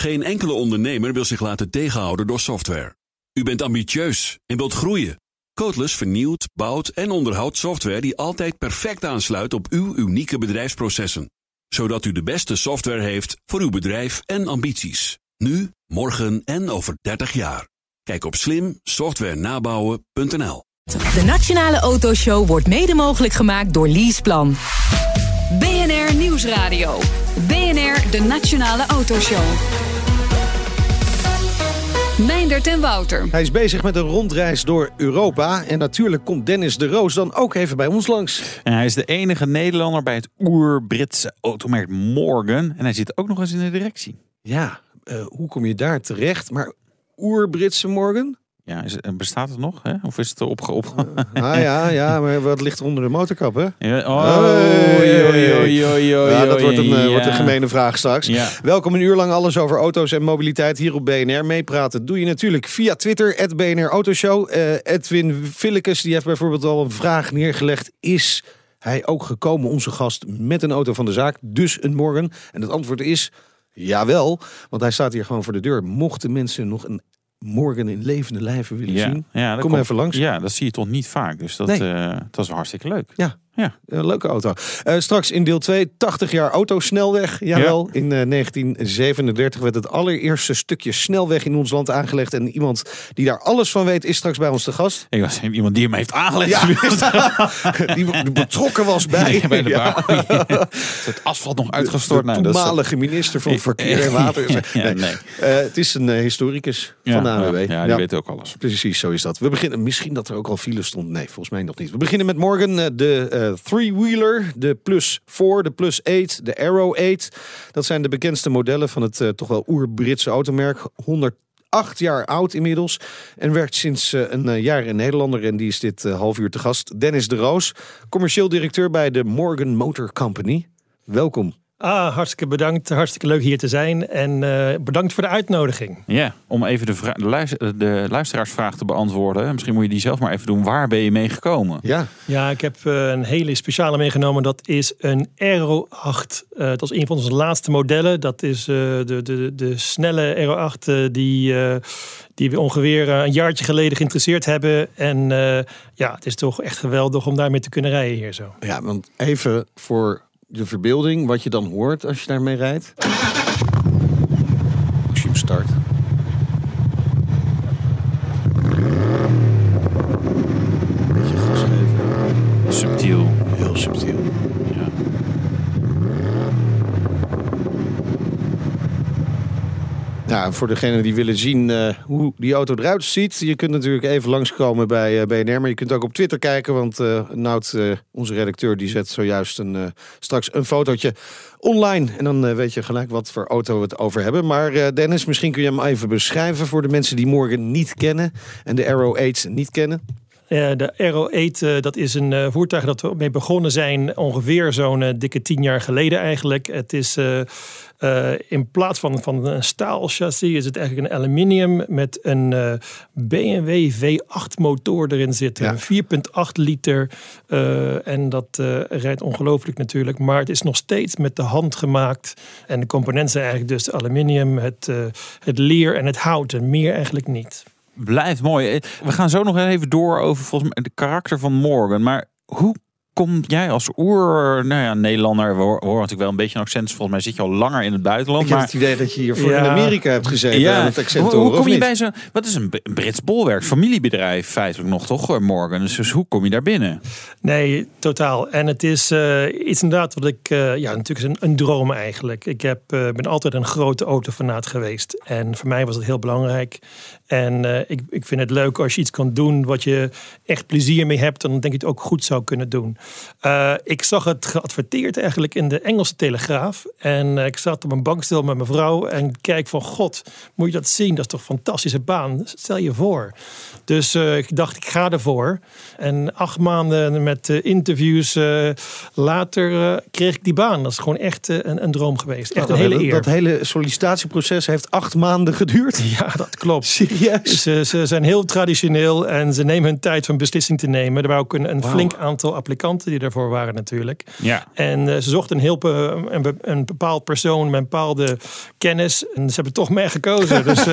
Geen enkele ondernemer wil zich laten tegenhouden door software. U bent ambitieus en wilt groeien. Codeless vernieuwt, bouwt en onderhoudt software die altijd perfect aansluit op uw unieke bedrijfsprocessen. Zodat u de beste software heeft voor uw bedrijf en ambities. Nu, morgen en over 30 jaar. Kijk op slimsoftwarenabouwen.nl. De Nationale Autoshow wordt mede mogelijk gemaakt door Leaseplan. BNR Nieuwsradio. BNR, de Nationale Autoshow. Meindert en Wouter. Hij is bezig met een rondreis door Europa. En natuurlijk komt Dennis de Roos dan ook even bij ons langs. En hij is de enige Nederlander bij het oer-Britse automerk Morgan. En hij zit ook nog eens in de directie. Ja, hoe kom je daar terecht? Maar oer-Britse Morgan? Ja, bestaat het nog? Hè? Of is het opgeopgeven? Ja, maar wat ligt er onder de motorkap, hè? Dat wordt een gemene vraag straks. Ja. Welkom een uur lang alles over auto's en mobiliteit hier op BNR. Meepraten doe je natuurlijk via Twitter, @BNR Autoshow. Edwin Villekes, die heeft bijvoorbeeld al een vraag neergelegd. Is hij ook gekomen, onze gast, met een auto van de zaak? Dus een Morgan. En het antwoord is jawel, want hij staat hier gewoon voor de deur. Mochten mensen nog een Morgan in levende lijven willen zien. Ja, Kom even langs. Ja, dat zie je toch niet vaak. Dus dat is hartstikke leuk. Ja. Leuke auto. Straks in deel 2, 80 jaar autosnelweg. Jawel, in 1937 werd het allereerste stukje snelweg in ons land aangelegd. En iemand die daar alles van weet is straks bij ons te gast. Ik was iemand die hem heeft aangelegd. Ja. Die betrokken was bij de bouw. Ja. Het asfalt nog uitgestort. De toenmalige minister van Verkeer en Water. Het is een historicus van de ANWB. Ja, die weet ook alles. Precies, zo is dat. We beginnen, misschien dat er ook al file stond. Nee, volgens mij nog niet. We beginnen met Morgan, de three-wheeler, de Plus 4, de Plus 8, de Arrow 8. Dat zijn de bekendste modellen van het toch wel oer-Britse automerk. 108 jaar oud inmiddels. En werkt sinds een jaar in Nederlander. En die is dit half uur te gast. Dennis de Roos, commercieel directeur bij de Morgan Motor Company. Welkom. Hartstikke bedankt. Hartstikke leuk hier te zijn. En bedankt voor de uitnodiging. Ja, om even de luisteraarsvraag te beantwoorden. Misschien moet je die zelf maar even doen. Waar ben je mee gekomen? Ja, ik heb een hele speciale meegenomen. Dat is een Aero 8. Dat is een van onze laatste modellen. Dat is de snelle Aero 8 die we ongeveer een jaartje geleden geïnteresseerd hebben. En het is toch echt geweldig om daarmee te kunnen rijden hier zo. Ja, want even voor de verbeelding, wat je dan hoort als je daarmee rijdt. Als je hem start. Beetje gas geven. Subtiel. Heel subtiel. Ja. Nou, voor degenen die willen zien hoe die auto eruit ziet, je kunt natuurlijk even langskomen bij BNR, maar je kunt ook op Twitter kijken, want Nout, onze redacteur, die zet zojuist straks een fotootje online. En dan weet je gelijk wat voor auto we het over hebben. Maar Dennis, misschien kun je hem even beschrijven voor de mensen die Morgan niet kennen en de Arrow 8 niet kennen. De Aero 8, dat is een voertuig dat we mee begonnen zijn ongeveer zo'n dikke 10 jaar geleden eigenlijk. Het is in plaats van een staal chassis is het eigenlijk een aluminium met een BMW V8 motor erin zitten. Ja. 4,8 liter en dat rijdt ongelooflijk natuurlijk. Maar het is nog steeds met de hand gemaakt. En de componenten zijn eigenlijk dus aluminium, het leer en het hout en meer eigenlijk niet. Blijft mooi. We gaan zo nog even door over volgens mij de karakter van Morgan. Maar hoe kom jij als Nederlander, we horen natuurlijk wel een beetje een accent. Volgens mij zit je al langer in het buitenland. Ik heb het idee dat je hier voor in Amerika hebt gezeten. Ja. Het accent hoe kom je bij zo'n, wat is een Brits bolwerk, familiebedrijf feitelijk nog toch, Morgan? Dus hoe kom je daar binnen? Nee, totaal. En het is iets inderdaad wat ik, natuurlijk is een droom eigenlijk. Ik ben altijd een grote autofanaat geweest. En voor mij was dat heel belangrijk. En ik vind het leuk als je iets kan doen wat je echt plezier mee hebt. Dan denk ik het ook goed zou kunnen doen. Ik zag het geadverteerd eigenlijk in de Engelse Telegraaf. En ik zat op een bankstel met mijn vrouw. En kijk van, god, moet je dat zien? Dat is toch een fantastische baan? Stel je voor. Dus ik dacht, ik ga ervoor. En 8 maanden met interviews later kreeg ik die baan. Dat is gewoon echt een droom geweest. Echt een hele eer. Dat hele sollicitatieproces heeft 8 maanden geduurd? Ja, dat klopt. Serieus? Ze zijn heel traditioneel. En ze nemen hun tijd om beslissing te nemen. Er waren ook een flink aantal applicanten. klanten die daarvoor waren natuurlijk. Ja. En ze zochten een bepaald persoon met een bepaalde kennis. En ze hebben toch mij gekozen. Dus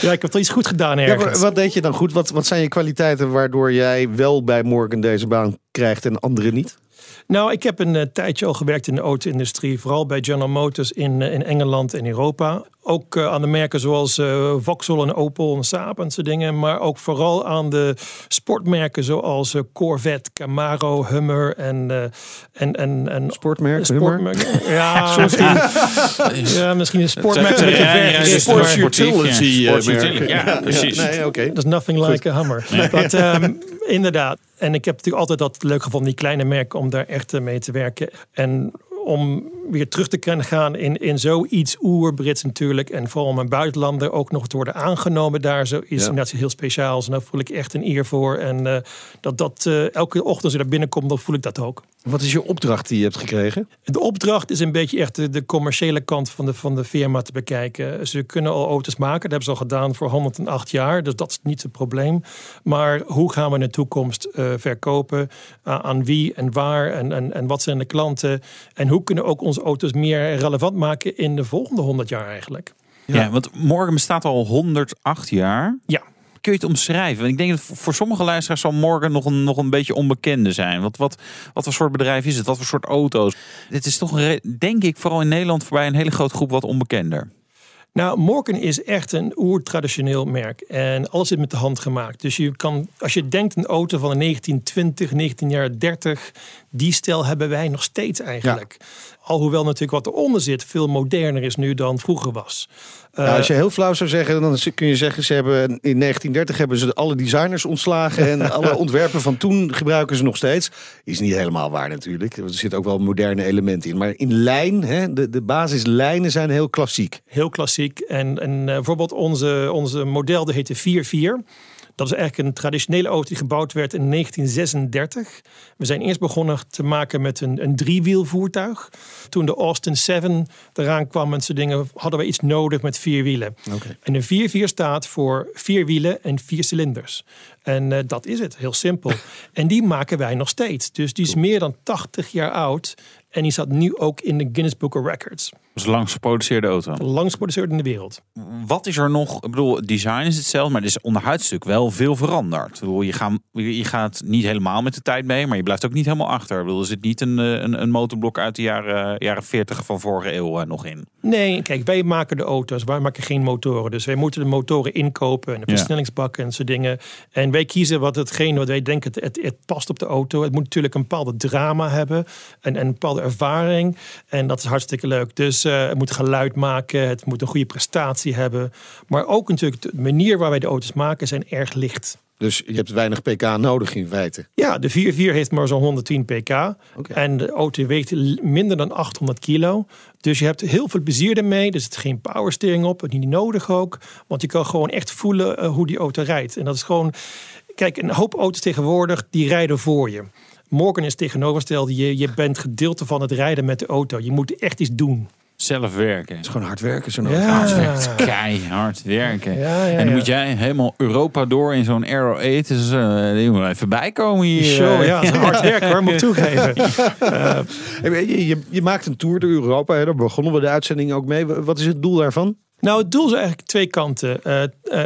ja, ik heb toch iets goed gedaan ergens. Ja, wat deed je dan goed? Wat zijn je kwaliteiten waardoor jij wel bij Morgan deze baan krijgt en anderen niet? Nou, ik heb een tijdje al gewerkt in de auto-industrie. Vooral bij General Motors in Engeland en Europa. Ook aan de merken zoals Vauxhall en Opel en Saab en soort dingen. Maar ook vooral aan de sportmerken zoals Corvette, Camaro, Hummer en sportmerken, Hummer? Ja, ja, misschien een sportmerk. Sports utility. Ja, precies. Ja, nee, okay. That's nothing like a Hummer. Nee. But, inderdaad. En ik heb natuurlijk altijd dat leuk gevonden, die kleine merken, om daar echt mee te werken. En om weer terug te kunnen gaan in zoiets oer-Brits natuurlijk. En vooral om een buitenlander ook nog te worden aangenomen daar. Zo is inderdaad heel speciaals. En daar voel ik echt een eer voor. En dat elke ochtend als je daar binnenkomt, dan voel ik dat ook. Wat is je opdracht die je hebt gekregen? De opdracht is een beetje echt de commerciële kant van de firma te bekijken. Ze kunnen al auto's maken. Dat hebben ze al gedaan voor 108 jaar. Dus dat is niet het probleem. Maar hoe gaan we in de toekomst verkopen? Aan wie en waar? En wat zijn de klanten? En hoe kunnen we ook onze auto's meer relevant maken in de volgende 100 jaar eigenlijk? Ja, want Morgan bestaat al 108 jaar. Ja. Kun je het omschrijven? Want ik denk dat voor sommige luisteraars zal Morgan nog een beetje onbekende zijn. Wat voor soort bedrijf is het? Wat voor soort auto's? Dit is toch, denk ik, vooral in Nederland voorbij een hele grote groep wat onbekender. Nou, Morgan is echt een oer-traditioneel merk. En alles is met de hand gemaakt. Dus je kan, als je denkt een auto van de 1920, 1930... die stijl hebben wij nog steeds eigenlijk. Ja. Alhoewel natuurlijk wat eronder zit veel moderner is nu dan vroeger was. Nou, als je heel flauw zou zeggen, dan kun je zeggen, ze hebben in 1930 hebben ze alle designers ontslagen en alle ontwerpen van toen gebruiken ze nog steeds. Is niet helemaal waar natuurlijk. Er zit ook wel een moderne element in. Maar in lijn, hè, de basislijnen zijn heel klassiek. Heel klassiek. En bijvoorbeeld onze model, dat heette 44. Dat is eigenlijk een traditionele auto die gebouwd werd in 1936. We zijn eerst begonnen te maken met een driewielvoertuig. Toen de Austin 7 eraan kwam en soort dingen, hadden we iets nodig met vier wielen. Okay. En een 4-4 staat voor vier wielen en vier cilinders. En dat is het, heel simpel. En die maken wij nog steeds. Dus die is meer dan 80 jaar oud. En die staat nu ook in de Guinness Book of Records. Dat is langs geproduceerde auto. Langs geproduceerd in de wereld. Wat is er nog? Ik bedoel, design is hetzelfde, maar er is onderhuidstuk wel veel veranderd. Ik bedoel, je gaat niet helemaal met de tijd mee, maar je blijft ook niet helemaal achter. Ik bedoel, er zit niet een motorblok uit de jaren 40 van vorige eeuw nog in. Nee, kijk, wij maken de auto's, wij maken geen motoren. Dus wij moeten de motoren inkopen en de versnellingsbakken en soort dingen. En wij kiezen wat wij denken, het past op de auto. Het moet natuurlijk een bepaalde drama hebben en een bepaalde ervaring. En dat is hartstikke leuk. Dus het moet geluid maken. Het moet een goede prestatie hebben. Maar ook natuurlijk de manier waar wij de auto's maken zijn erg licht. Dus je hebt weinig pk nodig in feite. Ja, de 4.4 heeft maar zo'n 110 pk. Okay. En de auto weegt minder dan 800 kilo. Dus je hebt heel veel plezier ermee. Er zit geen powersteering op. Niet nodig ook. Want je kan gewoon echt voelen hoe die auto rijdt. En dat is gewoon... Kijk, een hoop auto's tegenwoordig die rijden voor je. Morgan is tegenovergesteld. Je bent gedeelte van het rijden met de auto. Je moet echt iets doen. Zelf werken. Het is gewoon hard werken. Zo'n keihard werken. Ja. En dan moet jij helemaal Europa door in zo'n Aero 8. Dus die moet even bijkomen hier. Show, ja, het is hard werken hoor, moet ik toegeven. Je maakt een tour door Europa. Hè? Daar begonnen we de uitzending ook mee. Wat is het doel daarvan? Nou, het doel is eigenlijk twee kanten.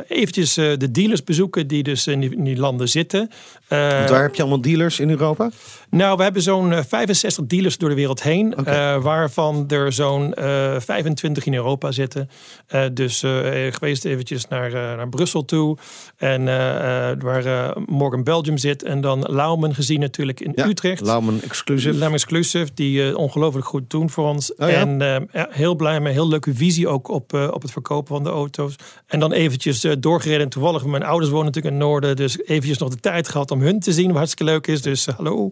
Eventjes de dealers bezoeken die dus in die landen zitten. Daar heb je allemaal dealers in Europa? Nou, we hebben zo'n 65 dealers door de wereld heen. Okay. Waarvan er zo'n 25 in Europa zitten. Dus geweest eventjes naar Brussel toe. En waar Morgan Belgium zit. En dan Laumann gezien natuurlijk in Utrecht. Laumann Exclusive. Die ongelooflijk goed doen voor ons. Oh, ja. En heel blij met een heel leuke visie ook op het verkopen van de auto's. En dan eventjes doorgereden. Toevallig, mijn ouders wonen natuurlijk in het noorden. Dus eventjes nog de tijd gehad om hun te zien. Wat hartstikke leuk is. Dus hallo.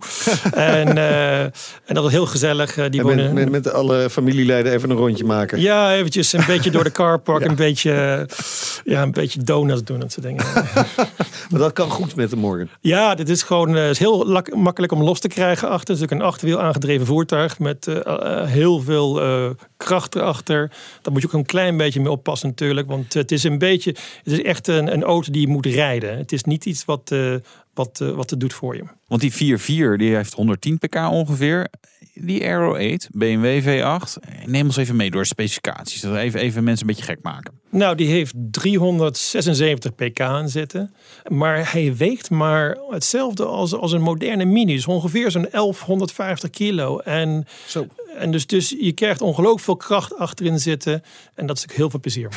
En dat was heel gezellig. Met alle familieleden even een rondje maken. Ja, eventjes een beetje door de carpark. Ja. Een beetje donuts doen dat soort dingen. Maar dat kan goed met de Morgan. Ja, dit is gewoon is heel makkelijk om los te krijgen achter. Het is natuurlijk een achterwiel aangedreven voertuig met heel veel kracht erachter. Daar moet je ook een klein beetje mee oppassen natuurlijk. Want het is echt een auto die je moet rijden. Het is niet iets wat wat het doet voor je. Want die 4.4 die heeft 110 pk ongeveer. Die Aero 8, BMW V8. Neem ons even mee door de specificaties. Dat even mensen een beetje gek maken. Nou, die heeft 376 pk aan zitten. Maar hij weegt maar hetzelfde als een moderne Mini. Dus ongeveer zo'n 1150 kilo. En, zo. En dus je krijgt ongelooflijk veel kracht achterin zitten. En dat is ook heel veel plezier.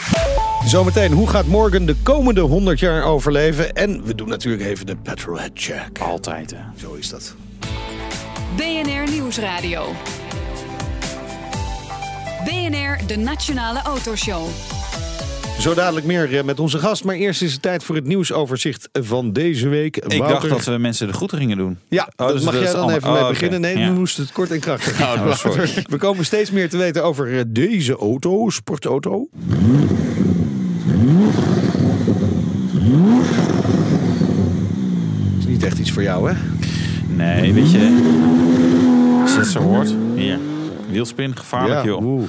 Zometeen, hoe gaat Morgan de komende 100 jaar overleven? En we doen natuurlijk even de petrolhead check. Altijd, hè. Zo is dat. BNR Nieuwsradio. BNR, de Nationale Autoshow. Zo dadelijk meer met onze gast. Maar eerst is het tijd voor het nieuwsoverzicht van deze week. Ik dacht dat we mensen de groeten gingen doen. Ja, dus mag jij dan even mee beginnen? Okay. Nee, ja. We moesten het kort en krachtig houden. We komen steeds meer te weten over deze auto, sportauto. Is niet echt iets voor jou, hè? Nee, weet je. Als je het zo hoort. Ja. Wielspin, gevaarlijk, ja, joh. Woe.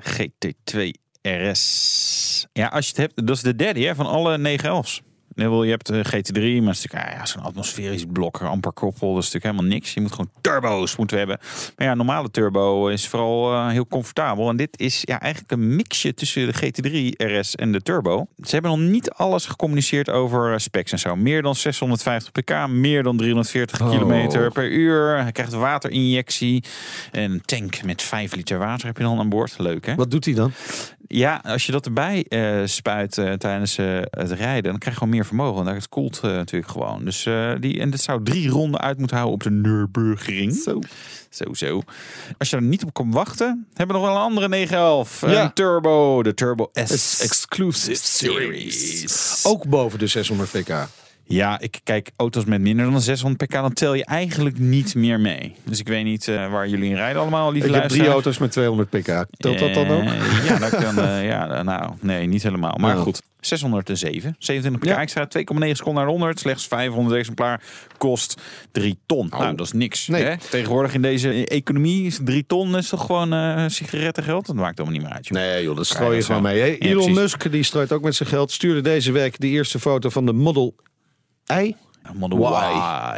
GT2 RS. Ja, als je het hebt. Dat is de derde, hè, van alle 911's. Je hebt GT3, maar dat is natuurlijk zo'n atmosferisch blokker, amper koppel. Dat is natuurlijk helemaal niks. Je moet gewoon turbo's moeten hebben. Maar ja, normale turbo is vooral heel comfortabel. En dit is ja, eigenlijk een mixje tussen de GT3 RS en de turbo. Ze hebben nog niet alles gecommuniceerd over specs en zo. Meer dan 650 pk, meer dan 340 kilometer per uur. Hij krijgt waterinjectie. Een tank met 5 liter water heb je dan aan boord. Leuk, hè? Wat doet hij dan? Ja, als je dat erbij spuit tijdens het rijden, dan krijg je gewoon meer vermogen. En dat koelt natuurlijk gewoon. Dus dat zou 3 ronden uit moeten houden op de Nürburgring. Zo. Als je er niet op kon wachten, hebben we nog wel een andere 911. Ja. Een turbo, de Turbo S Exclusive Series. Ook boven de 600 pk. Ja, ik kijk auto's met minder dan 600 pk, dan tel je eigenlijk niet meer mee. Dus ik weet niet waar jullie in rijden allemaal, lieve luisteraars. Ik heb 3 auto's met 200 pk. Telt dat dan ook? Ja, dat kan. Nee, niet helemaal. Maar goed, 607. 27 pk extra, 2,9 seconden naar 100. Slechts 500 exemplaar kost 3 ton. Oh. Nou, dat is niks. Nee. Hè? Tegenwoordig in deze economie is 3 ton is toch gewoon sigarettengeld? Dat maakt allemaal niet meer uit, joh. Nee, joh, dat strooi je gewoon mee. Hè? Elon Musk, die strooit ook met zijn geld, stuurde deze week de eerste foto van de Model I? Model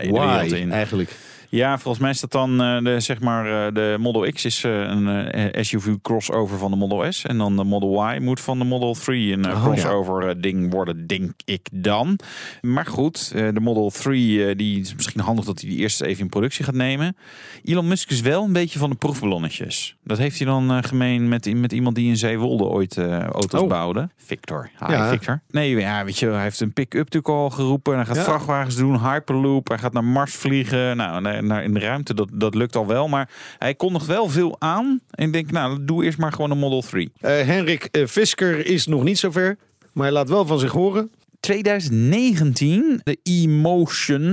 Y in. Eigenlijk. Ja, volgens mij is dat dan de Model X is een SUV crossover van de Model S. En dan de Model Y moet van de Model 3 een crossover ding worden, denk ik dan. Maar goed, de Model 3, die is misschien handig dat hij die eerst even in productie gaat nemen. Elon Musk is wel een beetje van de proefballonnetjes. Dat heeft hij dan gemeen met iemand die in Zeewolde ooit auto's bouwde. Victor. Hi, ja. Victor. Nee, ja, weet je, hij heeft een pick-up natuurlijk al geroepen. Hij gaat vrachtwagens doen, Hyperloop. Hij gaat naar Mars vliegen. Nou, nee. Naar in de ruimte, dat lukt al wel. Maar hij kondigt wel veel aan. En ik denk, doe eerst maar gewoon een Model 3. Henrik Fisker is nog niet zover. Maar hij laat wel van zich horen. 2019, de e-motion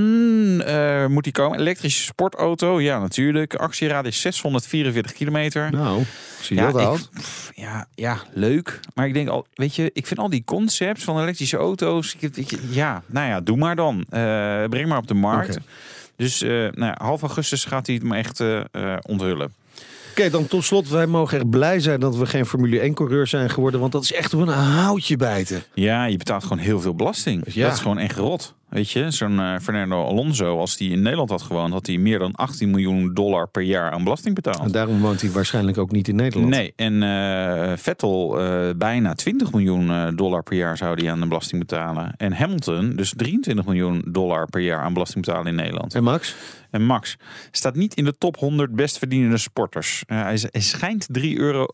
moet die komen. Elektrische sportauto, ja natuurlijk. Actieradius 644 kilometer. Nou, zie je dat al? Ja, leuk. Maar ik denk al, weet je, ik vind al die concepts van elektrische auto's. Doe maar dan. Breng maar op de markt. Okay. Dus half augustus gaat hij het me echt onthullen. Oké, dan tot slot. Wij mogen echt blij zijn dat we geen Formule 1-coureur zijn geworden. Want dat is echt op een houtje bijten. Ja, je betaalt gewoon heel veel belasting. Ja. Dat is gewoon echt rot. Weet je, zo'n Fernando Alonso, als die in Nederland had gewoond, had hij meer dan $18 miljoen per jaar aan belasting betaald. En daarom woont hij waarschijnlijk ook niet in Nederland. Nee, en Vettel bijna $20 miljoen per jaar zou hij aan de belasting betalen. En Hamilton dus $23 miljoen per jaar aan belasting betalen in Nederland. En Max? En Max staat niet in de top 100 best verdienende sporters. Hij schijnt €3... 3 euro.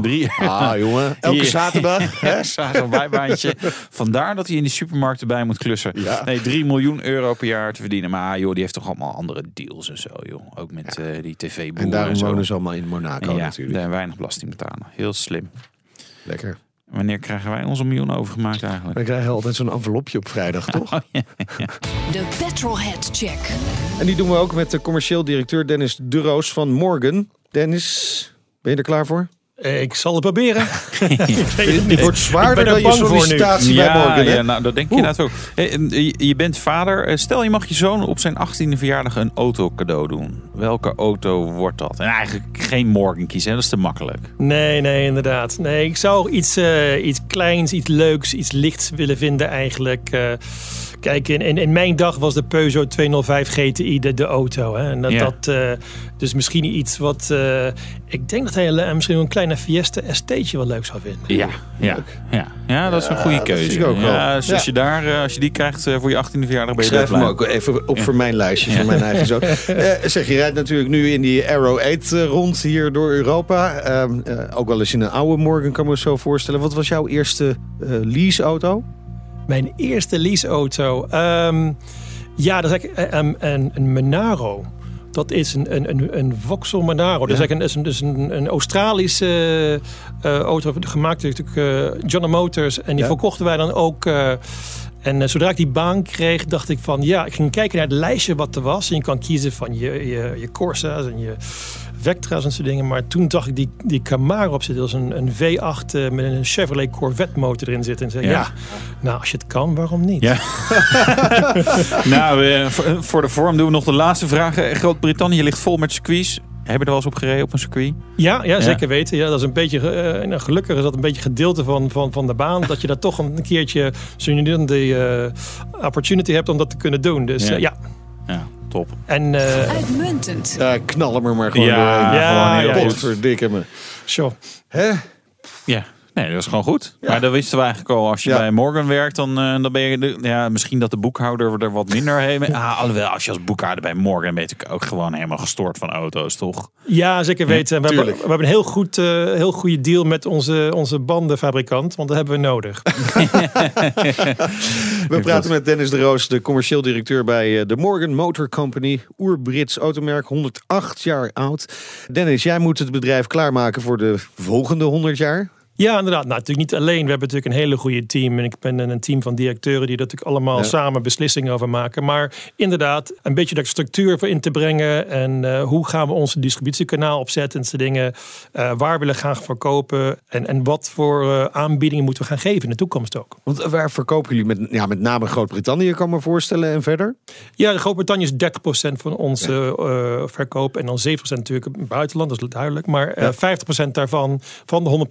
3 Ah, jongen. Elke zaterdag. Hè? Zo'n bijbaantje. Vandaar dat hij in de supermarkt erbij moet klussen. Ja. Nee, €3 miljoen per jaar te verdienen. Maar joh, die heeft toch allemaal andere deals en zo, joh. Ook met die tv-boeren. En daarom wonen ze allemaal in Monaco natuurlijk. En weinig belasting betalen. Heel slim. Lekker. Wanneer krijgen wij onze miljoen overgemaakt eigenlijk? We krijgen altijd zo'n envelopje op vrijdag, toch? Oh, ja. De Petrolhead Check. En die doen we ook met de commercieel directeur Dennis de Roos van Morgan. Dennis, ben je er klaar voor? Ik zal het proberen. Het wordt zwaarder dan je sollicitatie bij Morgan. Ja, nou, dat denk je inderdaad ook. Je bent vader. Stel, je mag je zoon op zijn 18e verjaardag een auto cadeau doen. Welke auto wordt dat? En eigenlijk geen Morgan kiezen, hè? Dat is te makkelijk. Nee, inderdaad. Nee, ik zou iets kleins, iets leuks, iets lichts willen vinden eigenlijk. Kijk, in mijn dag was de Peugeot 205 GTI de auto. Hè? En dus misschien iets wat... ik denk dat hij misschien een kleine Fiesta Estateje wel leuk zou vinden. Ja, dat is een goede keuze. Dus als je die krijgt voor je 18e verjaardag... ben je schrijf hem ook even op voor mijn lijstje, voor mijn eigen zoon. Je rijdt natuurlijk nu in die Arrow 8 rond hier door Europa. Ook wel eens in een oude Morgan, kan me zo voorstellen. Wat was jouw eerste leaseauto? Mijn eerste leaseauto? Dat is eigenlijk een Monaro. Dat is een Vauxhall Monaro. Dat is eigenlijk een Australische auto, gemaakt door General Motors. En die verkochten wij dan ook. En zodra ik die baan kreeg, dacht ik van... ik ging kijken naar het lijstje wat er was. En je kan kiezen van je Corsa's en je Vectra's en soort dingen. Maar toen dacht ik, die Camaro op zit. Dat is een V8 met een Chevrolet Corvette motor erin zitten. En zei, als je het kan, waarom niet? Ja. Voor de vorm doen we nog de laatste vraag. Groot-Brittannië ligt vol met circuits. Hebben we er wel eens op gereden, op een circuit? Ja, zeker weten. Ja, dat is een beetje, gelukkig is dat een beetje gedeelte van de baan. Dat je daar toch een keertje de opportunity hebt om dat te kunnen doen. Dus top. En, uitmuntend. Knal hem er maar gewoon door. Gewoon heel goed. Verdikken me. Zo. Hè? Ja. Nee, dat is gewoon goed. Ja. Maar dat wisten we eigenlijk al. Als je bij Morgan werkt, dan ben je... misschien dat de boekhouder er wat minder heen... alhoewel, als je als boekhouder bij Morgan... weet ik ook gewoon helemaal gestoord van auto's, toch? Ja, zeker weten. Ja, we hebben een heel goede deal met onze bandenfabrikant. Want dat hebben we nodig. We praten met Dennis de Roos, de commercieel directeur... bij de Morgan Motor Company. Oer-Brits automerk, 108 jaar oud. Dennis, jij moet het bedrijf klaarmaken voor de volgende 100 jaar... Ja, inderdaad. Nou, natuurlijk niet alleen. We hebben natuurlijk een hele goede team. En ik ben een team van directeuren die natuurlijk allemaal samen beslissingen over maken. Maar inderdaad, een beetje de structuur voor in te brengen. En hoe gaan we ons distributiekanaal opzetten en soort dingen. Waar willen we gaan verkopen? En wat voor aanbiedingen moeten we gaan geven in de toekomst ook? Want waar verkopen jullie met name Groot-Brittannië, kan ik me voorstellen, en verder? Ja, Groot-Brittannië is 30% van onze verkoop. En dan 7% natuurlijk in het buitenland, dat is duidelijk. Maar 50% daarvan, van de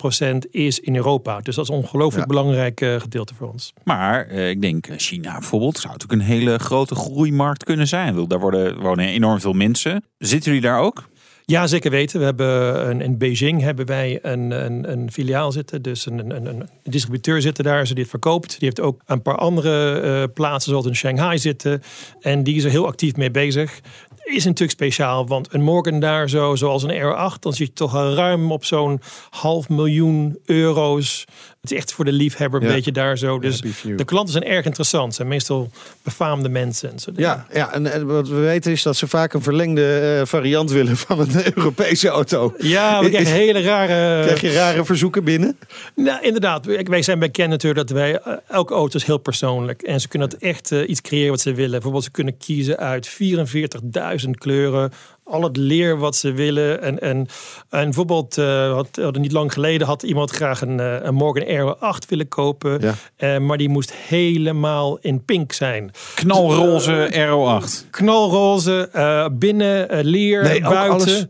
100%... is in Europa. Dus dat is een ongelooflijk belangrijk gedeelte voor ons. Maar ik denk China bijvoorbeeld zou natuurlijk een hele grote groeimarkt kunnen zijn. Daar wonen enorm veel mensen. Zitten jullie daar ook? Ja, zeker weten. We hebben in Beijing hebben wij een filiaal zitten. Dus een distributeur zitten daar. Ze die het verkoopt. Die heeft ook een paar andere plaatsen zoals in Shanghai zitten. En die is er heel actief mee bezig. Is natuurlijk speciaal, want een Morgan daar zoals een R8... dan zit je toch ruim op zo'n €500.000. Het is echt voor de liefhebber een beetje daar zo. Dus de klanten zijn erg interessant. Zijn meestal befaamde mensen. En wat we weten is dat ze vaak een verlengde variant willen... van een Europese auto. Ja, we krijgen krijg je rare verzoeken binnen? Nou, inderdaad. Wij zijn bekend natuurlijk dat elke auto is heel persoonlijk. En ze kunnen dat echt iets creëren wat ze willen. Bijvoorbeeld, ze kunnen kiezen uit 44.000 kleuren... al het leer wat ze willen. En bijvoorbeeld, niet lang geleden had iemand graag een Morgan Aero 8 willen kopen. Ja. Maar die moest helemaal in pink zijn. Knalroze Aero 8. Knalroze, binnen, leer, buiten.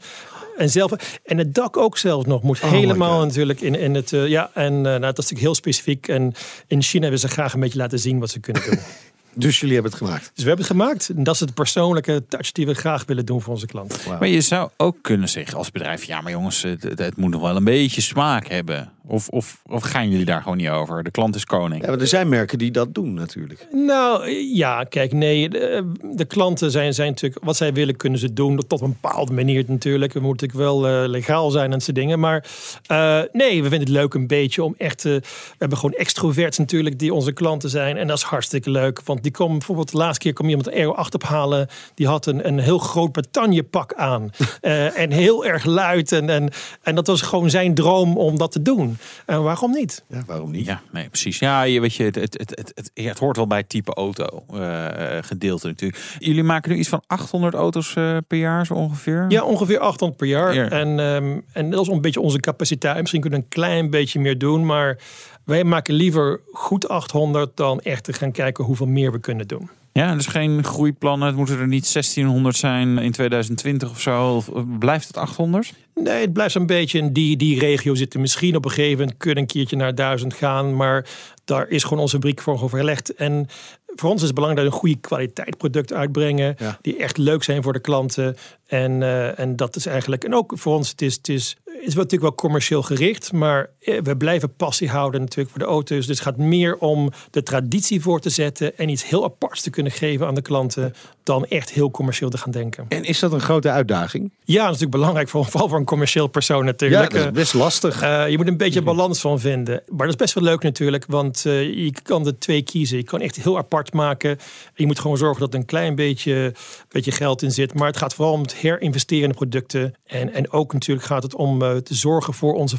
En het dak ook zelf nog moet helemaal natuurlijk in het... dat is natuurlijk heel specifiek. En in China willen ze graag een beetje laten zien wat ze kunnen doen. Dus jullie hebben het gemaakt? Dus we hebben het gemaakt. En dat is het persoonlijke touch die we graag willen doen voor onze klanten. Wow. Maar je zou ook kunnen zeggen als bedrijf... ja, maar jongens, het moet nog wel een beetje smaak hebben. Of gaan jullie daar gewoon niet over? De klant is koning. Ja, maar er zijn merken die dat doen natuurlijk. Nou, ja, kijk, nee. De klanten zijn natuurlijk... wat zij willen kunnen ze doen. Tot een bepaalde manier natuurlijk. We moeten natuurlijk wel legaal zijn en soort dingen. Maar we vinden het leuk een beetje om echt... we hebben gewoon extroverts natuurlijk die onze klanten zijn. En dat is hartstikke leuk. Want die kwam bijvoorbeeld... de laatste keer kwam iemand een Aero 8 ophalen. Die had een heel groot Bretagne pak aan. En heel erg luid. En dat was gewoon zijn droom om dat te doen. En waarom niet? Ja, waarom niet? Ja, nee, precies. Ja, weet je, het hoort wel bij het type auto gedeelte natuurlijk. Jullie maken nu iets van 800 auto's per jaar zo ongeveer? Ja, ongeveer 800 per jaar. Ja. En dat is een beetje onze capaciteit. Misschien kunnen we een klein beetje meer doen, maar wij maken liever goed 800 dan echt te gaan kijken hoeveel meer we kunnen doen. Ja, dus geen groeiplannen. Het moeten er niet 1600 zijn in 2020 of zo. Of blijft het 800? Nee, het blijft een beetje in die regio zitten. Misschien op een gegeven moment kunnen een keertje naar 1000 gaan. Maar daar is gewoon onze briek voor overlegd. En voor ons is het belangrijk dat we een goede kwaliteit product uitbrengen. Ja. Die echt leuk zijn voor de klanten. En dat is eigenlijk... En ook voor ons, het is natuurlijk wel commercieel gericht, maar we blijven passie houden natuurlijk voor de auto's. Dus het gaat meer om de traditie voor te zetten en iets heel aparts te kunnen geven aan de klanten dan echt heel commercieel te gaan denken. En is dat een grote uitdaging? Ja, dat is natuurlijk belangrijk, vooral voor een commercieel persoon natuurlijk. Ja, dat is best lastig. Je moet een beetje balans van vinden. Maar dat is best wel leuk natuurlijk, want je kan de twee kiezen. Je kan echt heel apart maken. Je moet gewoon zorgen dat er een klein beetje geld in zit. Maar het gaat vooral om het herinvesteren in de producten. En ook natuurlijk gaat het om te zorgen voor onze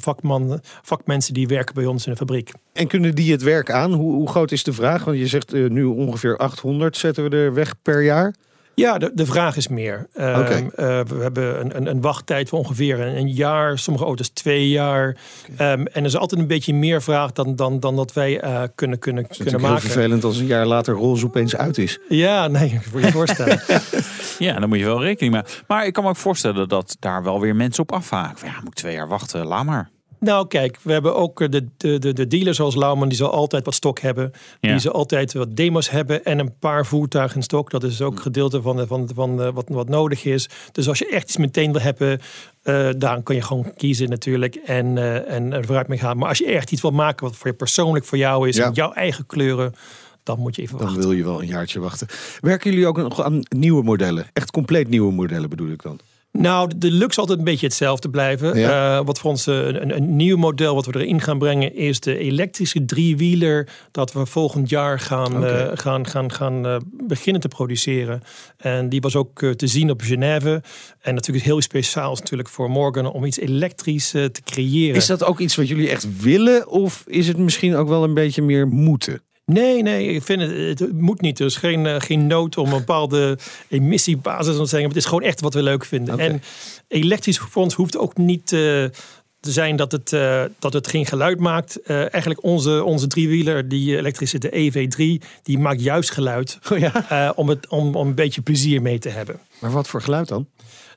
vakmensen die werken bij ons in de fabriek. En kunnen die het werk aan? Hoe groot is de vraag? Want je zegt nu ongeveer 800 zetten we er weg per jaar. Ja, de vraag is meer. Okay. We hebben een wachttijd van ongeveer een jaar. Sommige auto's 2 jaar. Okay. En er is altijd een beetje meer vraag dan dat wij kunnen maken. Het is heel vervelend als een jaar later roze opeens uit is. Ja, nee, moet je voorstellen. Ja, dan moet je wel rekening mee. Maar ik kan me ook voorstellen dat daar wel weer mensen op afhaken. Ja, moet ik 2 jaar wachten, laat maar. Nou kijk, we hebben ook de dealers zoals Laumann, die zal altijd wat stok hebben. Ja. Die zal altijd wat demo's hebben en een paar voertuigen in stok. Dat is ook een gedeelte van wat nodig is. Dus als je echt iets meteen wil hebben, dan kun je gewoon kiezen natuurlijk en er vooruit mee gaan. Maar als je echt iets wil maken wat voor je persoonlijk voor jou is, ja, en jouw eigen kleuren, dan moet je even wachten. Dan wil je wel een jaartje wachten. Werken jullie ook nog aan nieuwe modellen? Echt compleet nieuwe modellen bedoel ik dan? Nou, de luxe altijd een beetje hetzelfde blijven. Ja. Wat voor ons een nieuw model wat we erin gaan brengen is de elektrische 3-wieler. Dat we volgend jaar gaan beginnen te produceren. En die was ook te zien op Genève. En natuurlijk heel speciaal natuurlijk voor Morgan om iets elektrisch te creëren. Is dat ook iets wat jullie echt willen? Of is het misschien ook wel een beetje meer moeten? Nee, ik vind het moet niet. Dus geen nood om een bepaalde emissiebasis te zeggen. Het is gewoon echt wat we leuk vinden. Okay. En elektrisch voor ons hoeft ook niet te zijn dat het geen geluid maakt. Eigenlijk onze 3-wieler, die elektrische, de EV3, die maakt juist geluid. Oh ja? Om een beetje plezier mee te hebben. Maar wat voor geluid dan?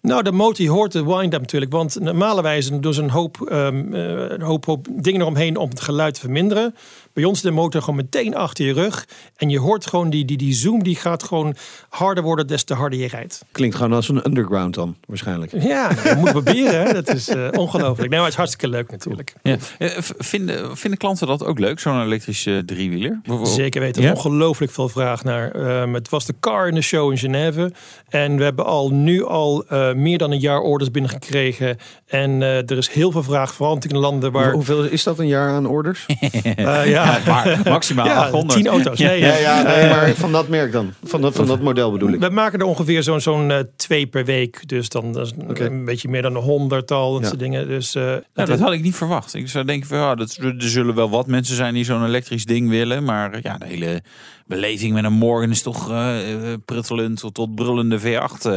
Nou, de motor, je hoort de wind-up natuurlijk. Want normalerwijze doen ze een hoop dingen eromheen om het geluid te verminderen. Bij ons de motor gewoon meteen achter je rug. En je hoort gewoon die zoom, die gaat gewoon harder worden des te harder je rijdt. Klinkt gewoon als een underground dan, waarschijnlijk. Ja, nou, je moet proberen. Hè. Dat is ongelooflijk. Nee, maar het is hartstikke leuk natuurlijk. Ja. Vinden klanten dat ook leuk, zo'n elektrische 3-wieler? Zeker weten. Ja? Ongelooflijk veel vraag naar. Het was de car in de show in Genève. En we hebben nu al meer dan een jaar orders binnengekregen. En er is heel veel vraag, vooral in landen waar... Hoeveel is dat een jaar aan orders? Ja, maar maximaal 800. 10 auto's. Nee, nee, maar van dat merk dan? Van dat model bedoel ik? We maken er ongeveer zo'n 2 per week. Dus dan is een beetje meer dan 100 al. Dat soort dingen. Dus, dat had ik niet verwacht. Ik zou denken, er zullen wel wat mensen zijn die zo'n elektrisch ding willen. Maar ja, de hele beleving met een Morgan is toch pruttelend tot brullende V8.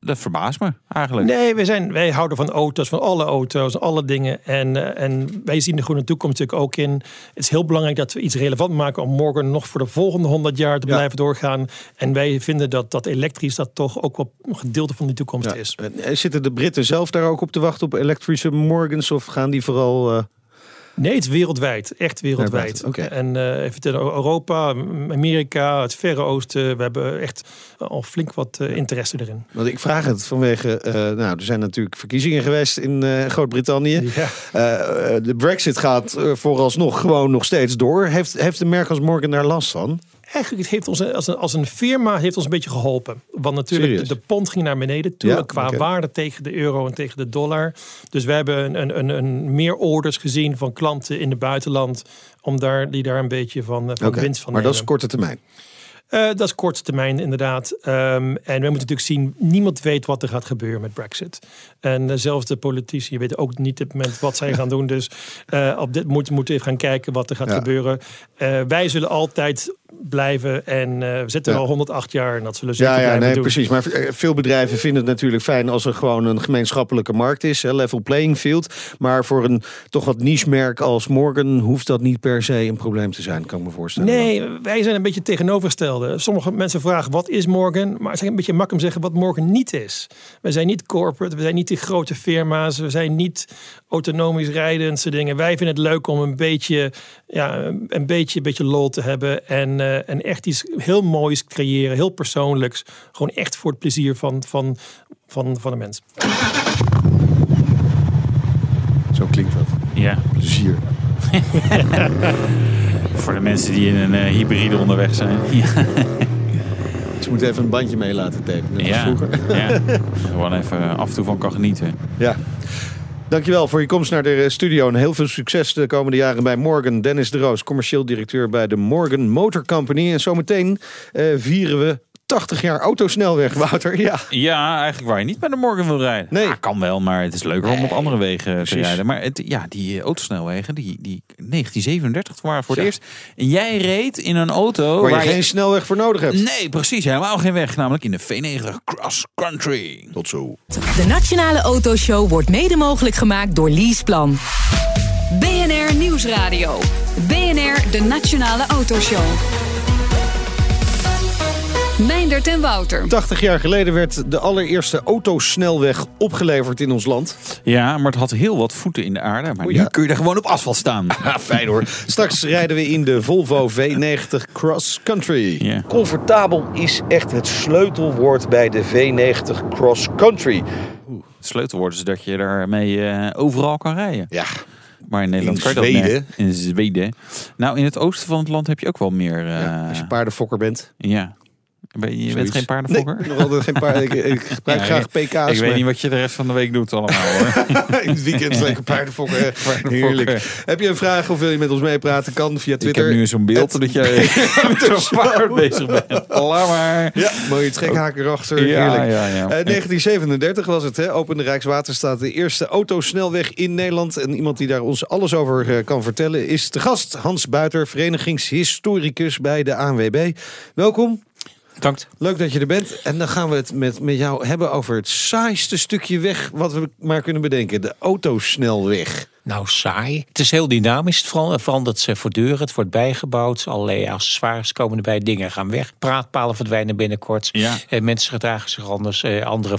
Dat verbaast me eigenlijk. Nee, wij houden van auto's, van alle auto's, alle dingen. En wij zien de groene toekomst natuurlijk ook in. Het is heel belangrijk dat we iets relevant maken om Morgan nog voor de volgende 100 jaar te blijven doorgaan. En wij vinden dat elektrisch dat toch ook wel een gedeelte van die toekomst is. Zitten de Britten zelf daar ook op te wachten op elektrische Morgans? Of gaan die vooral... Nee, het is wereldwijd. Echt wereldwijd. Okay. En even in Europa, Amerika, het Verre Oosten. We hebben echt al flink wat interesse erin. Want ik vraag het vanwege... er zijn natuurlijk verkiezingen geweest in Groot-Brittannië. Ja. De Brexit gaat vooralsnog gewoon nog steeds door. Heeft de merk als Morgan daar last van? Eigenlijk het heeft ons als een firma heeft ons een beetje geholpen. Want natuurlijk de pond ging naar beneden toe. Ja, qua waarde tegen de euro en tegen de dollar. Dus we hebben een meer orders gezien van klanten in het buitenland. Om die daar een beetje van winst van nemen. Maar dat is korte termijn. Dat is korte termijn inderdaad. En we moeten natuurlijk zien, niemand weet wat er gaat gebeuren met Brexit. En zelfs de politici weten ook niet op dit moment wat zij gaan doen. Dus op dit moment moeten we even gaan kijken wat er gaat gebeuren. Wij zullen altijd blijven en we zitten al 108 jaar en dat zullen zeker doen. Precies. Maar veel bedrijven vinden het natuurlijk fijn als er gewoon een gemeenschappelijke markt is, level playing field. Maar voor een toch wat niche merk als Morgan hoeft dat niet per se een probleem te zijn, kan ik me voorstellen. Nee, wij zijn een beetje tegenovergestelde. Sommige mensen vragen wat is Morgan, maar het is een beetje makkelijk zeggen wat Morgan niet is. We zijn niet corporate, we zijn niet die grote firma's, we zijn niet autonomisch rijden en soort dingen. Wij vinden het leuk om een beetje lol te hebben en echt iets heel moois creëren, heel persoonlijks. Gewoon echt voor het plezier van de mens. Zo klinkt dat. Ja. Plezier. Voor de mensen die in een hybride onderweg zijn. Ja. Ze moeten even een bandje mee laten tapen. Ja. Gewoon even af en toe van kan genieten. Ja. Dankjewel voor je komst naar de studio en heel veel succes de komende jaren bij Morgan. Dennis de Roos, commercieel directeur bij de Morgan Motor Company. En zometeen vieren we 80 jaar autosnelweg, Wouter. Ja, eigenlijk waar je niet bij de Morgan wil rijden. Nee. Kan wel, maar het is leuker om op andere wegen te rijden. Maar die autosnelwegen, die 1937 waren voor het eerst. En jij reed in een auto waar je geen snelweg voor nodig hebt. Nee, precies. Helemaal geen weg. Namelijk in de V90 Cross Country. Tot zo. De Nationale Autoshow wordt mede mogelijk gemaakt door Leaseplan. BNR Nieuwsradio. BNR, de Nationale Autoshow. Meindert en Wouter. 80 jaar geleden werd de allereerste autosnelweg opgeleverd in ons land. Ja, maar het had heel wat voeten in de aarde. Maar nu kun je er gewoon op asfalt staan. Fijn hoor. Straks rijden we in de Volvo V90 Cross Country. Yeah. Comfortabel is echt het sleutelwoord bij de V90 Cross Country. Het sleutelwoord is dat je daarmee overal kan rijden. Ja. Maar in Nederland kan je dat niet. In Zweden. Nou, in het oosten van het land heb je ook wel meer... als je paardenfokker bent. Ja. Je bent geen paardenfokker? Nee, nog altijd geen paarden. Ik gebruik graag PK's. Ik weet niet wat je de rest van de week doet allemaal hoor. In het weekend lekker paardenfokker. Heerlijk. Heb je een vraag of wil je met ons meepraten? Kan via Twitter. Ik heb nu zo'n beeld dat jij met een paard bezig bent. Laat maar. Ja, mooie trekhaak erachter. Heerlijk. Ja. 1937 was het. Opende Rijkswaterstaat de eerste autosnelweg in Nederland. En iemand die daar ons alles over kan vertellen is de gast Hans Buiter, verenigingshistoricus bij de ANWB. Welkom. Bedankt. Leuk dat je er bent. En dan gaan we het met jou hebben over het saaiste stukje weg wat we maar kunnen bedenken. De autosnelweg. Nou, saai. Het is heel dynamisch. Het verandert voortdurend. Het wordt bijgebouwd. Allerlei accessoires komen erbij. Dingen gaan weg. Praatpalen verdwijnen binnenkort. Ja. Mensen gedragen zich anders. Andere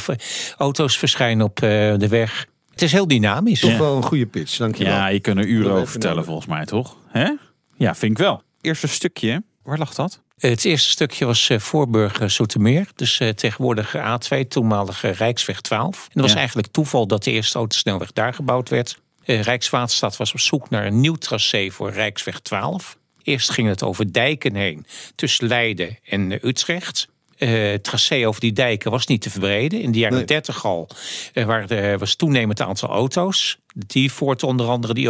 auto's verschijnen op de weg. Het is heel dynamisch. Toch wel een goede pitch. Dank je wel. Ja, je kunt er uren over vertellen volgens mij, toch? Hè? Ja, vind ik wel. Eerste stukje. Waar lag dat? Het eerste stukje was Voorburg-Zoetermeer. Dus tegenwoordig A2, toenmalige Rijksweg 12. En dat was eigenlijk toeval dat de eerste autosnelweg daar gebouwd werd. Rijkswaterstaat was op zoek naar een nieuw tracé voor Rijksweg 12. Eerst ging het over dijken heen tussen Leiden en Utrecht. Het tracé over die dijken was niet te verbreden. In de jaren 30 al was toenemend aantal auto's. Die voort onder andere die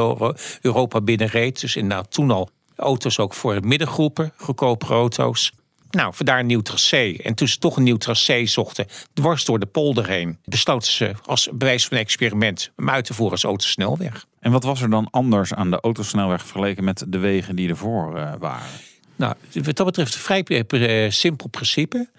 Europa binnenreed. Dus inderdaad toen al. Auto's ook voor middengroepen, goedkopere auto's. Nou, vandaar een nieuw tracé. En toen ze toch een nieuw tracé zochten, dwars door de polder heen, besloten ze als bewijs van een experiment hem uit te voeren als autosnelweg. En wat was er dan anders aan de autosnelweg vergeleken met de wegen die ervoor waren? Nou, wat dat betreft een vrij simpel principe.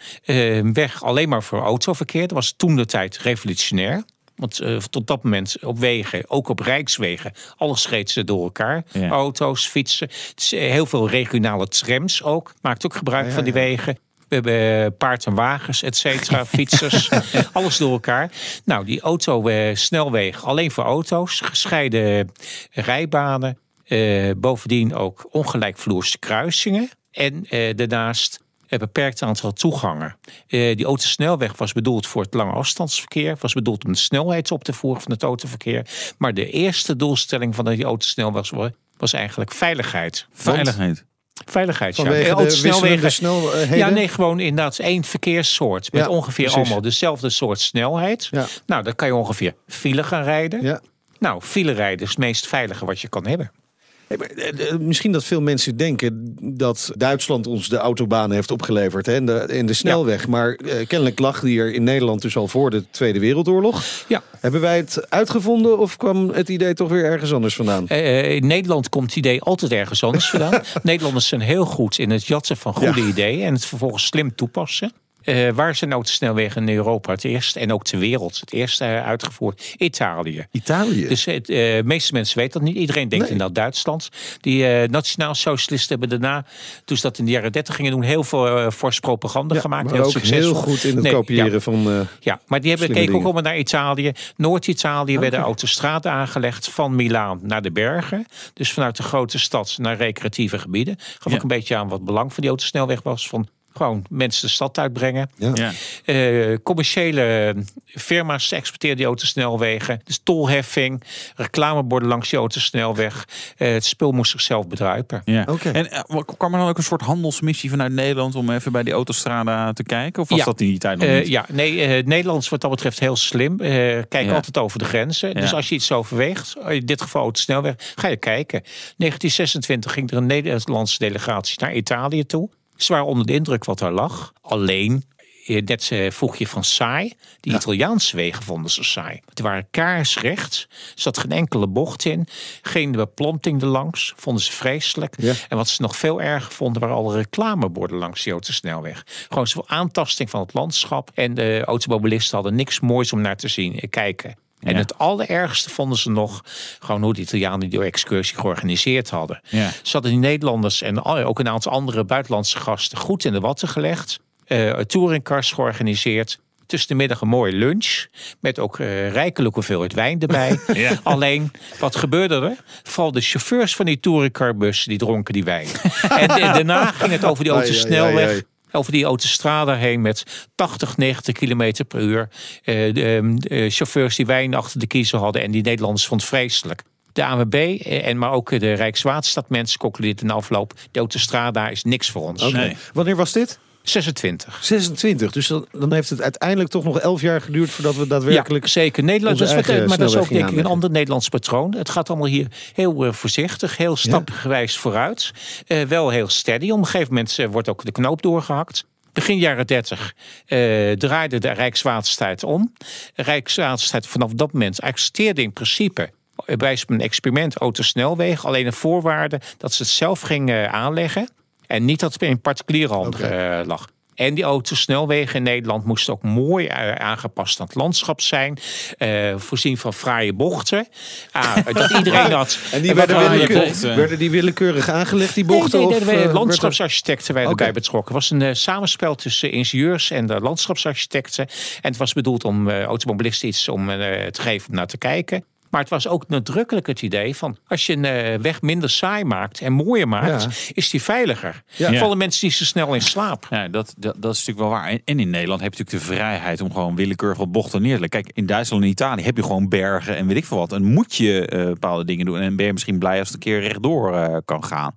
Weg alleen maar voor autoverkeer. Dat was toen de tijd revolutionair. Want tot dat moment op wegen, ook op rijkswegen, alles reed ze door elkaar. Ja. Auto's, fietsen, heel veel regionale trams ook. Maakt ook gebruik van die wegen. We hebben paard en wagens, et cetera, fietsers, alles door elkaar. Nou, die autosnelwegen, alleen voor auto's, gescheiden rijbanen. Bovendien ook ongelijkvloerse kruisingen. En daarnaast... een beperkt aantal toegangen. Die autosnelweg was bedoeld voor het lange afstandsverkeer. Was bedoeld om de snelheid op te voeren van het autoverkeer. Maar de eerste doelstelling van die autosnelweg was eigenlijk veiligheid. Veiligheid, vanwege de snelheden? Ja, nee, gewoon inderdaad één verkeerssoort. Met ongeveer allemaal dezelfde soort snelheid. Ja. Nou, dan kan je ongeveer file gaan rijden. Ja. Nou, file rijden is het meest veilige wat je kan hebben. Misschien dat veel mensen denken dat Duitsland ons de autobaan heeft opgeleverd hè, en de snelweg. Ja. Maar kennelijk lag die er in Nederland dus al voor de Tweede Wereldoorlog. Ja. Hebben wij het uitgevonden of kwam het idee toch weer ergens anders vandaan? In Nederland komt het idee altijd ergens anders vandaan. Nederlanders zijn heel goed in het jatsen van goede ideeën en het vervolgens slim toepassen. Waar zijn nou de snelwegen in Europa het eerst en ook ter wereld het eerst uitgevoerd? Italië. Dus de meeste mensen weten dat niet. Iedereen denkt inderdaad Duitsland. Die nationaal-socialisten hebben daarna, toen ze dat in de jaren 30 gingen doen, heel veel fors propaganda gemaakt. Maar heel ook succesvol. Heel goed in het kopiëren van. Maar die hebben keken ook allemaal naar Italië. Noord-Italië werden autostraden aangelegd van Milaan naar de bergen. Dus vanuit de grote stad naar recreatieve gebieden. Gaf ook een beetje aan wat het belang van die autosnelweg was. Van gewoon mensen de stad uitbrengen. Ja. Commerciële firma's exporteerden die autosnelwegen. Dus tolheffing, reclameborden langs die autosnelweg. Het spul moest zichzelf bedruipen. Ja. Okay. En kwam er dan ook een soort handelsmissie vanuit Nederland om even bij die autostrada te kijken? Of was dat in die tijd nog niet? Nederlands wat dat betreft heel slim. Kijk altijd over de grenzen. Ja. Dus als je iets overweegt, in dit geval autosnelweg, ga je kijken. 1926 ging er een Nederlandse delegatie naar Italië toe. Ze waren onder de indruk wat daar lag. Alleen, net vroeg je van saai. De Italiaanse wegen vonden ze saai. Het waren kaarsrecht. Er zat geen enkele bocht in. Geen beplanting erlangs. Vonden ze vreselijk. Ja. En wat ze nog veel erger vonden, waren alle reclameborden langs de autosnelweg. Gewoon zoveel aantasting van het landschap. En de automobilisten hadden niks moois om naar te zien kijken. En het allerergste vonden ze nog gewoon hoe de Italianen die excursie georganiseerd hadden. Ja. Ze hadden die Nederlanders en ook een aantal andere buitenlandse gasten goed in de watten gelegd. Touringcars georganiseerd. Tussen de middag een mooie lunch. Met ook rijkelijke hoeveelheid wijn erbij. Ja. Alleen, wat gebeurde er? Vooral de chauffeurs van die touringcarbussen die dronken die wijn. en daarna ging het over die autosnelweg. Ja. Over die autostrada heen met 80, 90 kilometer per uur. De chauffeurs die wijn achter de kiezer hadden en die Nederlanders vonden vreselijk. De ANWB, maar ook de Rijkswaterstaat mensen concludeerden in afloop. De autostrada is niks voor ons. Okay. Nee. Wanneer was dit? 26. Dus dan heeft het uiteindelijk toch nog 11 jaar geduurd voordat we daadwerkelijk. Ja, zeker. Nederland. Maar dat is ook denk ik een ander Nederlands patroon. Het gaat allemaal hier heel voorzichtig, heel stapgewijs vooruit. Wel heel steady. Op een gegeven moment wordt ook de knoop doorgehakt. Begin jaren 30 draaide de Rijkswaterstaat om. De Rijkswaterstaat vanaf dat moment accepteerde in principe bij een experiment autosnelwegen. Alleen een voorwaarde dat ze het zelf ging aanleggen. En niet dat het in particuliere handen lag. En die autosnelwegen in Nederland moesten ook mooi aangepast aan het landschap zijn. Voorzien van fraaie bochten. Dat iedereen had. En die werden die willekeurig aangelegd, die bochten? Nee, landschapsarchitecten werden erbij betrokken. Het was een samenspel tussen ingenieurs en de landschapsarchitecten. En het was bedoeld om automobilisten iets om te geven om naar te kijken. Maar het was ook nadrukkelijk het idee van als je een weg minder saai maakt en mooier maakt, is die veiliger. Ja. Vallen mensen niet zo snel in slaap. Ja, dat is natuurlijk wel waar. En in Nederland heb je natuurlijk de vrijheid om gewoon willekeurig wat bochten neer te leggen. Kijk, in Duitsland en Italië heb je gewoon bergen en weet ik veel wat. En moet je bepaalde dingen doen. En ben je misschien blij als het een keer rechtdoor kan gaan.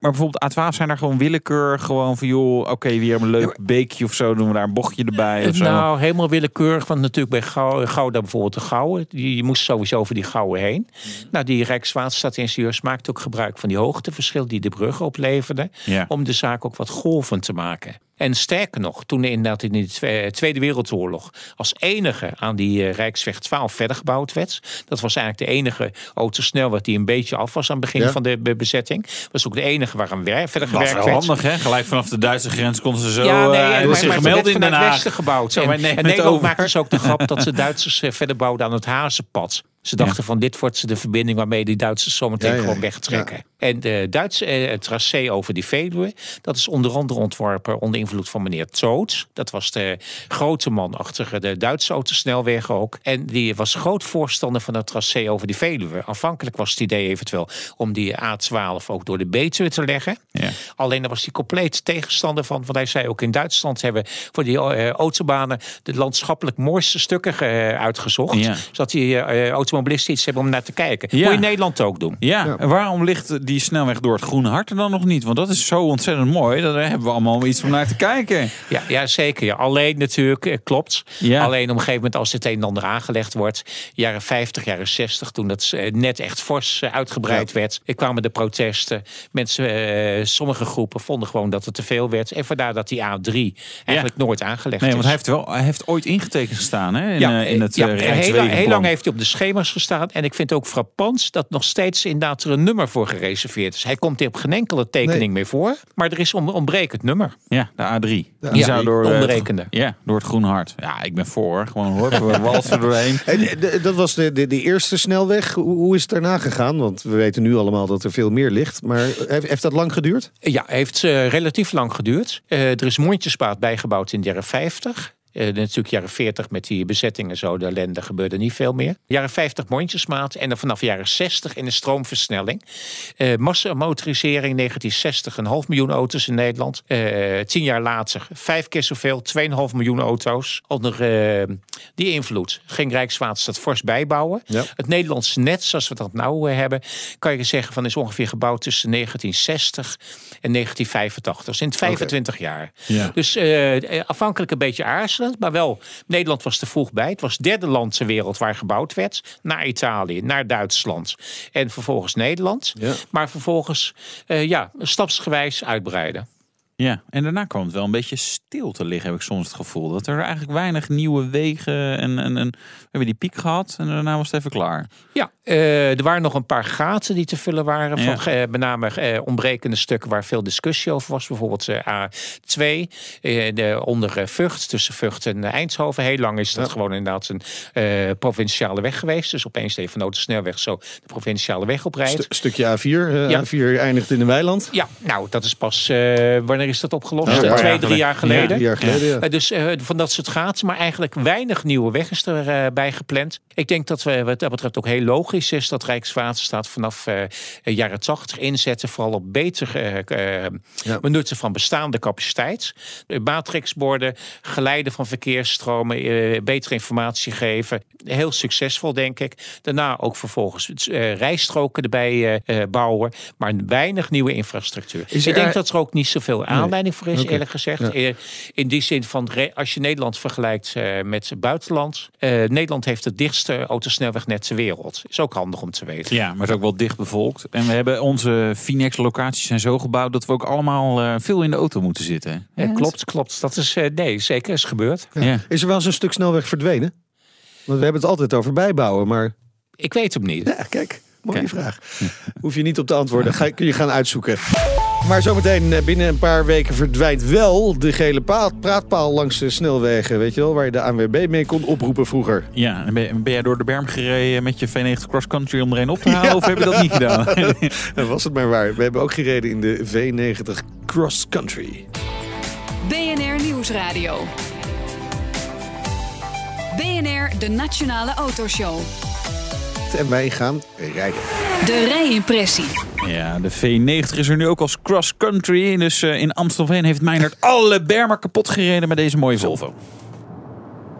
Maar bijvoorbeeld A12 zijn daar gewoon willekeurig. Gewoon van joh, oké, weer een leuk beekje of zo. Doen we daar een bochtje erbij of zo. Nou, helemaal willekeurig. Want natuurlijk bij Gouda bijvoorbeeld de Gouwe. Je moest sowieso over die Gouwe heen. Nou, die Rijkswaterstaat-ingenieurs maakten ook gebruik van die hoogteverschil die de brug opleverde. Ja. Om de zaak ook wat golvend te maken. En sterker nog, toen inderdaad in de Tweede Wereldoorlog als enige aan die Rijksweg 12 verder gebouwd werd. Dat was eigenlijk de enige autosnelweg die een beetje af was aan het begin van de bezetting. Was ook de enige waar verder gewerkt werd. Dat was wel handig, hè? Gelijk vanaf de Duitse grens konden ze zo zich gemeld in Den Haag. Het westen gebouwd. Zo, en Nederland maakte dus ook de grap dat de Duitsers verder bouwden aan het Hazenpad. Ze dachten van dit wordt de verbinding waarmee die Duitsers zometeen gewoon wegtrekken. Ja. En de Duitse tracé over die Veluwe, dat is onder andere ontworpen onder invloed van meneer Toots. Dat was de grote man achter de Duitse autosnelwegen ook. En die was groot voorstander van dat tracé over die Veluwe. Aanvankelijk was het idee eventueel om die A12 ook door de Betuwe te leggen. Ja. Alleen daar was hij compleet tegenstander van. Want hij zei ook in Duitsland hebben voor die autobanen de landschappelijk mooiste stukken uitgezocht. Ja. Zodat die autobanen automobilisten iets hebben om naar te kijken. Ja. Moet je in Nederland ook doen. Ja. Ja, en waarom ligt die snelweg door het Groene Hart er dan nog niet? Want dat is zo ontzettend mooi. Daar hebben we allemaal iets om naar te kijken. Ja, ja zeker. Ja. Alleen natuurlijk, klopt. Ja. Alleen op een gegeven moment als dit een en ander aangelegd wordt. Jaren 50, jaren 60, toen dat net echt fors uitgebreid werd. Kwamen de protesten. Mensen, sommige groepen vonden gewoon dat het te veel werd. En vandaar dat die A3 eigenlijk nooit aangelegd is. Want hij heeft ooit ingetekend gestaan hè, in het Rijkswegenplan. Heel lang heeft hij op de schema's gestaan. En ik vind het ook frappant dat nog steeds inderdaad er een nummer voor gereserveerd is. Hij komt hier op geen enkele tekening meer voor. Maar er is een ontbrekend nummer. Ja, de A3. Die zou door ontbrekende. Ja, door het Groene Hart. Ja, ik ben voor. Gewoon hoor, we walsen doorheen. En dat was de eerste snelweg. Hoe is het daarna gegaan? Want we weten nu allemaal dat er veel meer ligt. Maar heeft dat lang geduurd? Ja, heeft relatief lang geduurd. Er is mondjesmaat bijgebouwd in de jaren 50. Natuurlijk jaren 40 met die bezetting en zo, de ellende gebeurde niet veel meer. Jaren 50 mondjesmaat en dan vanaf jaren 60 in de stroomversnelling. Massamotorisering 1960, 1,5 miljoen auto's in Nederland. 10 jaar later 5 keer zoveel, 2,5 miljoen auto's. Onder die invloed ging Rijkswaterstaat fors bijbouwen. Ja. Het Nederlandse net, zoals we dat nou hebben, kan je zeggen van is ongeveer gebouwd tussen 1960 en 1985. Dus in 25 jaar. Ja. Dus afhankelijk een beetje aarzelen. Maar wel, Nederland was er vroeg bij. Het was het derde land ter wereld waar gebouwd werd. Naar Italië, naar Duitsland. En vervolgens Nederland. Ja. Maar vervolgens, stapsgewijs uitbreiden. Ja, en daarna kwam het wel een beetje stil te liggen, heb ik soms het gevoel. Dat er eigenlijk weinig nieuwe wegen en we hebben die piek gehad en daarna was het even klaar. Ja, er waren nog een paar gaten die te vullen waren. Ja. Van, met name ontbrekende stukken waar veel discussie over was. Bijvoorbeeld A2 onder Vught, tussen Vught en Eindhoven. Heel lang is dat gewoon inderdaad een provinciale weg geweest. Dus opeens deed Van de snelweg zo de provinciale weg oprijden. Stukje A4. A4 eindigt in een weiland. Ja, nou dat is pas... Wanneer is dat opgelost? Nou, 2-3 jaar geleden. Ja, 3 jaar geleden ja. Dus van dat soort gaten. Maar eigenlijk weinig nieuwe weg is erbij gepland. Ik denk dat we wat dat betreft ook heel logisch is dat Rijkswaterstaat vanaf jaren 80 inzetten. Vooral op beter benutten van bestaande capaciteit. Matrixborden, geleiden van verkeersstromen, betere informatie geven. Heel succesvol, denk ik. Daarna ook vervolgens rijstroken erbij bouwen. Maar weinig nieuwe infrastructuur. Ik denk dat er ook niet zoveel aanleiding voor is, eerlijk gezegd. Ja. In die zin van, als je Nederland vergelijkt met het buitenland. Nederland heeft het dichtste autosnelwegnet ter wereld. Is ook handig om te weten. Ja, maar het is ook wel dicht bevolkt. En we hebben onze Finex-locaties zijn zo gebouwd dat we ook allemaal veel in de auto moeten zitten. Ja, klopt. Dat is, zeker is gebeurd. Ja. Ja. Is er wel eens een stuk snelweg verdwenen? Want we hebben het altijd over bijbouwen, maar... Ik weet hem niet. Ja, kijk. Mooie vraag. Hoef je niet op te antwoorden. Kun je gaan uitzoeken. Maar zometeen binnen een paar weken verdwijnt wel de gele praatpaal langs de snelwegen. Weet je wel, waar je de ANWB mee kon oproepen vroeger. Ja, ben jij door de berm gereden met je V90 Cross Country om er een op te halen? Ja. Of heb je dat niet gedaan? Dat was het maar waar. We hebben ook gereden in de V90 Cross Country. BNR Nieuwsradio. BNR, de Nationale Autoshow. En wij gaan rijden. De rijimpressie. Ja, de V90 is er nu ook als cross-country. Dus in Amstelveen heeft Meijnerd alle bermen kapot gereden met deze mooie Volvo.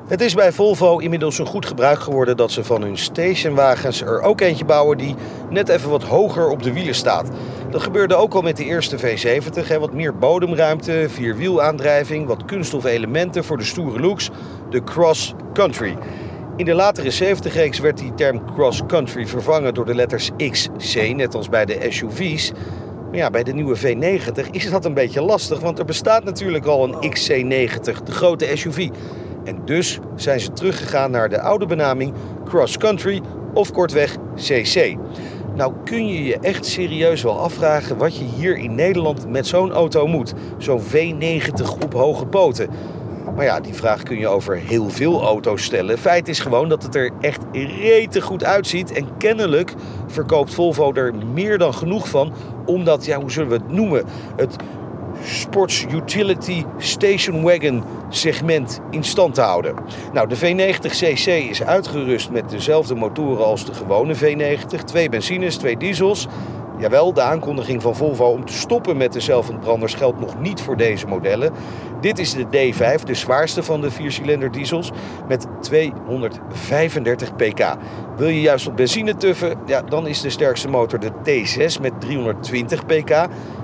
Het is bij Volvo inmiddels een goed gebruik geworden dat ze van hun stationwagens er ook eentje bouwen die net even wat hoger op de wielen staat. Dat gebeurde ook al met de eerste V70. Wat meer bodemruimte, vierwielaandrijving, wat kunststoffen elementen voor de stoere looks. De cross-country. In de latere 70-reeks werd die term cross-country vervangen door de letters XC, net als bij de SUV's. Maar ja, bij de nieuwe V90 is dat een beetje lastig, want er bestaat natuurlijk al een XC90, de grote SUV. En dus zijn ze teruggegaan naar de oude benaming cross-country of kortweg CC. Nou kun je je echt serieus wel afvragen wat je hier in Nederland met zo'n auto moet. Zo'n V90 op hoge poten. Maar ja, die vraag kun je over heel veel auto's stellen. Feit is gewoon dat het er echt rete goed uitziet. En kennelijk verkoopt Volvo er meer dan genoeg van. Omdat, hoe zullen we het noemen? Het sports utility station wagon segment in stand te houden. Nou, de V90cc is uitgerust met dezelfde motoren als de gewone V90. 2 benzines, 2 diesels. Jawel, de aankondiging van Volvo om te stoppen met de zelfentbranders geldt nog niet voor deze modellen. Dit is de D5, de zwaarste van de viercilinder diesels, met 235 pk. Wil je juist op benzine tuffen? Ja, dan is de sterkste motor de T6 met 320 pk.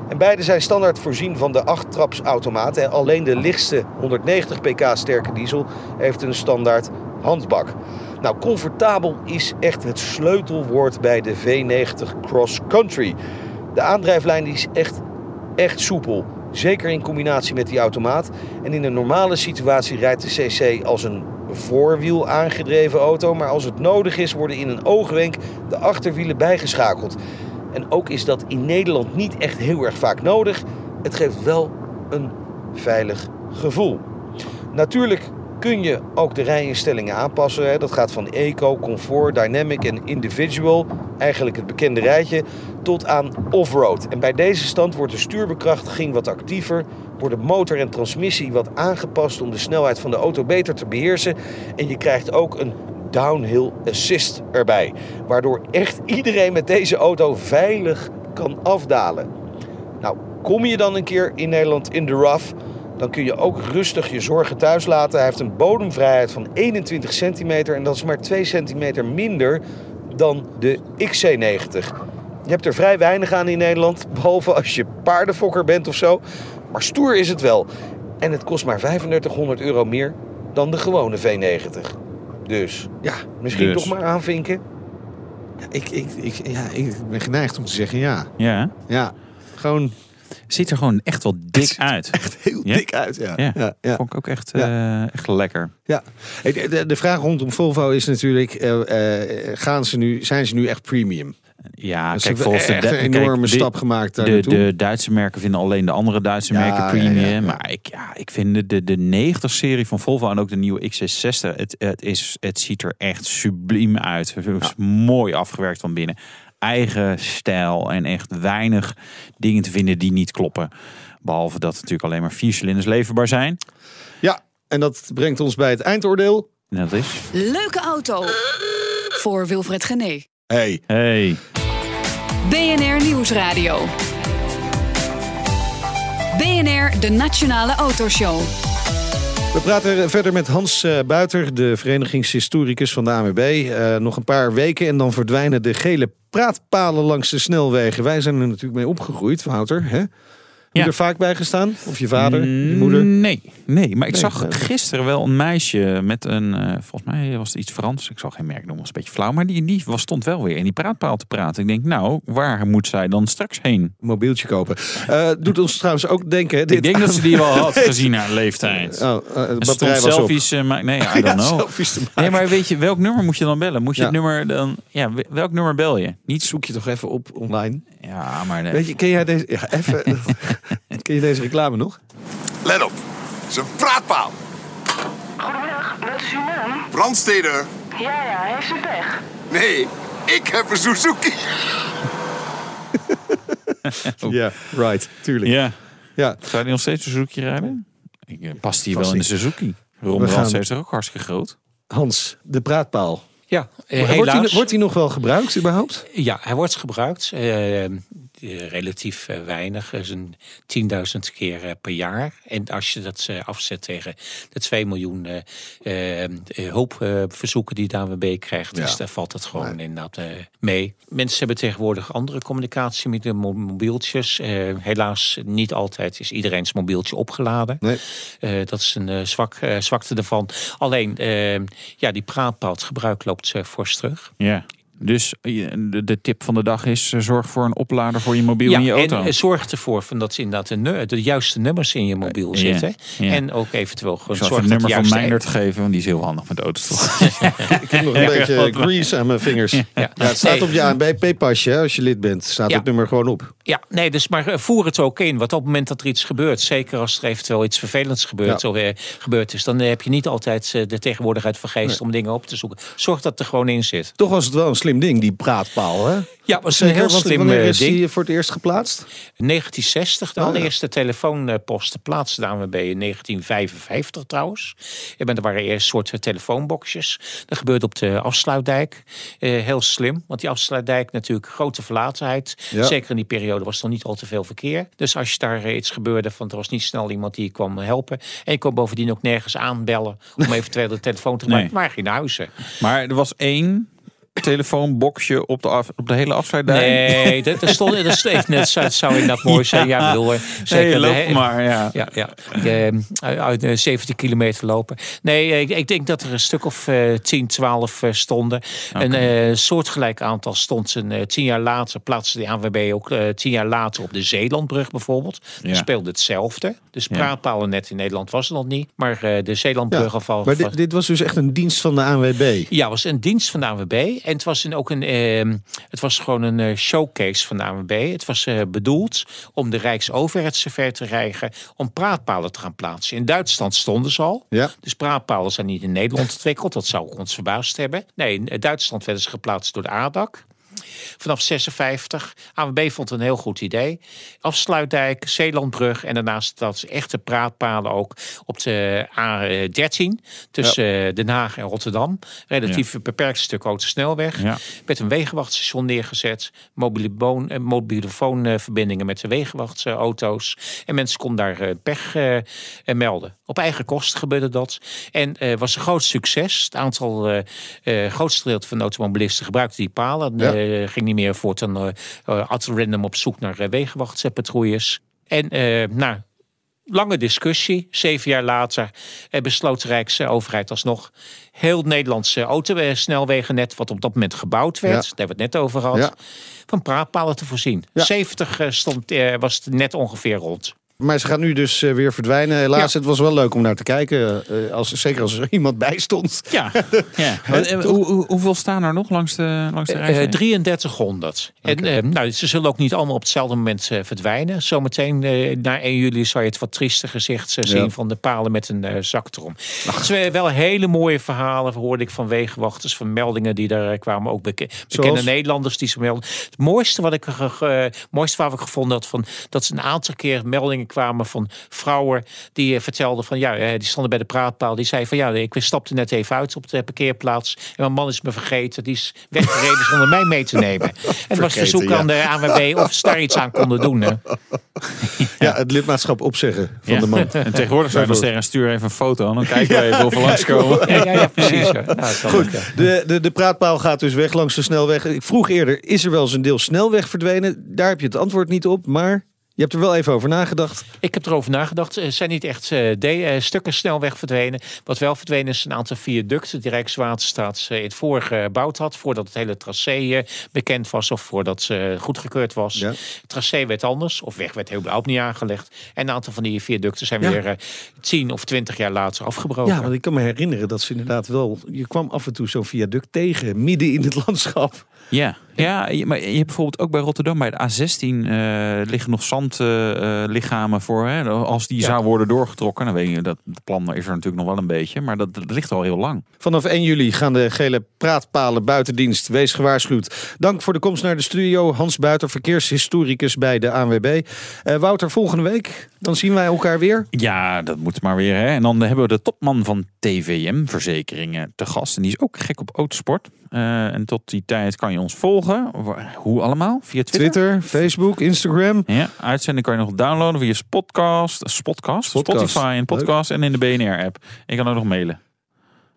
En beide zijn standaard voorzien van de 8-trapsautomaat. En alleen de lichtste 190 pk sterke diesel heeft een standaard handbak. Nou, comfortabel is echt het sleutelwoord bij de V90 Cross Country. De aandrijflijn is echt soepel. Zeker in combinatie met die automaat. En in een normale situatie rijdt de CC als een voorwiel aangedreven auto. Maar als het nodig is worden in een oogwenk de achterwielen bijgeschakeld. En ook is dat in Nederland niet echt heel erg vaak nodig. Het geeft wel een veilig gevoel. Natuurlijk kun je ook de rijinstellingen aanpassen. Dat gaat van Eco, Comfort, Dynamic en Individual, eigenlijk het bekende rijtje, tot aan Offroad. En bij deze stand wordt de stuurbekrachtiging wat actiever, worden motor en transmissie wat aangepast om de snelheid van de auto beter te beheersen. En je krijgt ook een downhill assist erbij, waardoor echt iedereen met deze auto veilig kan afdalen. Nou, kom je dan een keer in Nederland in de rough, dan kun je ook rustig je zorgen thuis laten. Hij heeft een bodemvrijheid van 21 centimeter en dat is maar 2 centimeter minder dan de XC90. Je hebt er vrij weinig aan in Nederland, behalve als je paardenfokker bent of zo. Maar stoer is het wel. En het kost maar €3500 meer dan de gewone V90. Dus ja, misschien dus toch maar aanvinken. Ja, ik ben geneigd om te zeggen ja. Ja? Ja, gewoon... Ziet er gewoon echt wel dik uit. Echt heel dik uit, ja. Ja. Vond ik ook echt lekker. Ja. De vraag rondom Volvo is natuurlijk, zijn ze nu echt premium? Ja, dus kijk, volgens de enorme stap gemaakt daar naartoe. De Duitse merken vinden alleen de andere Duitse merken premium. Ja. Maar ik vind de 90-serie van Volvo en ook de nieuwe XC60, het ziet er echt subliem uit. Het is mooi afgewerkt van binnen. Eigen stijl en echt weinig dingen te vinden die niet kloppen. Behalve dat natuurlijk alleen maar 4 cilinders leverbaar zijn. Ja, en dat brengt ons bij het eindoordeel. En dat is... Leuke auto voor Wilfred Gené. Hey. BNR Nieuwsradio. BNR, de Nationale Autoshow. We praten verder met Hans Buiter, de verenigingshistoricus van de ANWB. Nog een paar weken en dan verdwijnen de gele praatpalen langs de snelwegen. Wij zijn er natuurlijk mee opgegroeid, Wouter. Hè? Heb je er vaak bij gestaan? Of je vader, je moeder? Nee, maar ik zag gisteren wel een meisje met een... volgens mij was het iets Frans. Ik zal geen merk noemen, was een beetje flauw. Maar die stond wel weer in die praatpaal te praten. Ik denk, nou, waar moet zij dan straks heen? Mobieltje kopen. Doet ons trouwens ook denken... Dit ik denk dat ze die wel had gezien haar leeftijd. Batterij was selfies, op. Nee, I don't know. Nee, maar weet je, welk nummer moet je dan bellen? Moet je het nummer dan... Ja, welk nummer bel je? Niet zoek je toch even op online? Ja, maar... Weet je, ken jij deze... Ja, even... Ken je deze reclame nog? Let op, het is een praatpaal. Goedemiddag, wat is uw naam? Brandsteder. Ja, heeft u pech? Nee, ik heb een Suzuki. Right, tuurlijk. Ja. Zou die nog steeds Suzuki rijden? Past die wel in de Suzuki? Ron Brands heeft er ook hartstikke groot. Hans, de praatpaal. Ja, helaas. Wordt die nog wel gebruikt überhaupt? Ja, hij wordt gebruikt. Relatief weinig. Dat is een 10.000 keer per jaar. En als je dat afzet tegen de 2 miljoen hulpverzoeken die de ANWB krijgt... Dus daar valt het gewoon inderdaad mee. Mensen hebben tegenwoordig andere communicatie met de mobieltjes. Helaas, niet altijd is iedereen's mobieltje opgeladen. Nee. Dat is een zwakte ervan. Alleen, die praatpaal, het gebruik loopt fors terug. Ja. Dus de tip van de dag is, zorg voor een oplader voor je mobiel in je auto. En zorg ervoor dat inderdaad de juiste nummers in je mobiel zitten. Ja. En ook eventueel gewoon zorg dat nummer van Meijndert geven, want die is heel handig met auto's. Ik heb nog een beetje grease aan mijn vingers. Ja, het staat op je ANWB-pasje, als je lid bent, staat het nummer gewoon op. Ja, nee, dus maar voer het ook in. Want op het moment dat er iets gebeurt, zeker als er eventueel iets vervelends gebeurd is, dan heb je niet altijd de tegenwoordigheid van geest om dingen op te zoeken. Zorg dat het er gewoon in zit. Toch was het wel een slim slim ding, die praatpaal, hè? Ja, was een heel slim ding. Wanneer is die voor het eerst geplaatst? 1960, de allereerste telefoonposten plaatste de ANWB in 1955 trouwens. Er waren eerst soorten telefoonboxjes. Dat gebeurde op de Afsluitdijk. Heel slim, want die Afsluitdijk natuurlijk grote verlatenheid. Ja. Zeker in die periode was er niet al te veel verkeer. Dus als je daar iets gebeurde, van er was niet snel iemand die je kwam helpen. En je kon bovendien ook nergens aanbellen om eventueel de telefoon te gebruiken. Maar geen huizen. Maar er was één telefoonboxje op de hele Afsluitdijk. Nee, dat steekt net. Dat zou inderdaad mooi zijn. Ja, bedoel, zeker. Nee, maar, ja. Uit 70 kilometer lopen. Nee, ik denk dat er een stuk of 10, 12 stonden. Okay. Een soortgelijk aantal stond. 10 jaar later plaatste de ANWB ook 10 jaar later op de Zeelandbrug bijvoorbeeld. Ja. Dat speelde hetzelfde. Dus praatpalen net in Nederland was er nog niet. Maar de Zeelandbrug afval. Maar dit was dus echt een dienst van de ANWB? Ja, was een dienst van de ANWB. En het was het was gewoon een showcase van de ANWB. Het was bedoeld om de Rijksoverheid zover te krijgen om praatpalen te gaan plaatsen. In Duitsland stonden ze al. Ja. Dus praatpalen zijn niet in Nederland ontwikkeld. Dat zou ons verbaasd hebben. Nee, in Duitsland werden ze geplaatst door de ADAC. Vanaf 1956. ANWB vond het een heel goed idee. Afsluitdijk, Zeelandbrug en daarnaast dat is echte praatpalen ook op de A13 tussen Den Haag en Rotterdam. Relatief beperkt stuk autosnelweg. Ja. Met een wegenwachtstation neergezet. Mobielefoonverbindingen met de wegenwachtauto's. En mensen konden daar pech melden. Op eigen kosten gebeurde dat. En was een groot succes. Het aantal grootste deel van de automobilisten gebruikte die palen. Ja. Ging niet meer voortaan ad random op zoek naar wegenwachtpatrouilles. En lange discussie. 7 jaar later besloot de Rijksoverheid alsnog heel Nederlandse autosnelwegennet, wat op dat moment gebouwd werd, daar hebben we het net over gehad, van praatpalen te voorzien. Ja. 70 was het net ongeveer rond. Maar ze gaan nu dus weer verdwijnen. Helaas, het was wel leuk om naar te kijken. Zeker als er iemand bij stond. Ja. Hoeveel staan er nog langs de reis? 3300. Okay. En ze zullen ook niet allemaal op hetzelfde moment verdwijnen. Zometeen na 1 juli zal je het wat trieste gezicht zien van de palen met een zak erom. Wel hele mooie verhalen hoorde ik van wegenwachters, van meldingen die daar kwamen. Ook bekende Nederlanders die ze melden. Het mooiste wat ik gevonden had, van dat ze een aantal keer meldingen kwamen van vrouwen die vertelden van die stonden bij de praatpaal. Die zei van ik stapte net even uit op de parkeerplaats en mijn man is me vergeten. Die is weggereden zonder mij mee te nemen. En het was verzoek aan de ANWB of ze daar iets aan konden doen. Hè. Ja, het lidmaatschap opzeggen van de man. En tegenwoordig zou je nog zeggen, stuur even een foto en dan kijken we even of we langskomen. Ja, precies. Ja. Goed, de praatpaal gaat dus weg langs de snelweg. Ik vroeg eerder, is er wel eens een deel snelweg verdwenen? Daar heb je het antwoord niet op, maar je hebt er wel even over nagedacht. Ik heb erover nagedacht. Er zijn niet echt stukken snelweg verdwenen. Wat wel verdwenen is een aantal viaducten die Rijkswaterstaat in het vorige gebouwd had. Voordat het hele tracé bekend was of voordat het goedgekeurd was. Ja. Het tracé werd anders of weg werd helemaal niet aangelegd. En een aantal van die viaducten zijn weer 10 of 20 jaar later afgebroken. Ja, want ik kan me herinneren dat ze inderdaad wel, je kwam af en toe zo'n viaduct tegen midden in het landschap. Ja. Ja, maar je hebt bijvoorbeeld ook bij Rotterdam bij de A16 liggen nog zandlichamen voor. Hè? Als die zou worden doorgetrokken, dan weet je dat het plan is er natuurlijk nog wel een beetje. Maar dat ligt al heel lang. Vanaf 1 juli gaan de gele praatpalen buitendienst. Wees gewaarschuwd. Dank voor de komst naar de studio. Hans Buiter, verkeershistoricus bij de ANWB. Wouter, volgende week, dan zien wij elkaar weer. Ja, dat moet maar weer. Hè? En dan hebben we de topman van TVM Verzekeringen te gast. En die is ook gek op autosport. En tot die tijd kan je ons volgen. Hoe allemaal? Via Twitter, Facebook, Instagram. Ja, uitzending kan je nog downloaden via Spotcast. Spotify en podcast. Leuk. En in de BNR-app. En je kan ook nog mailen.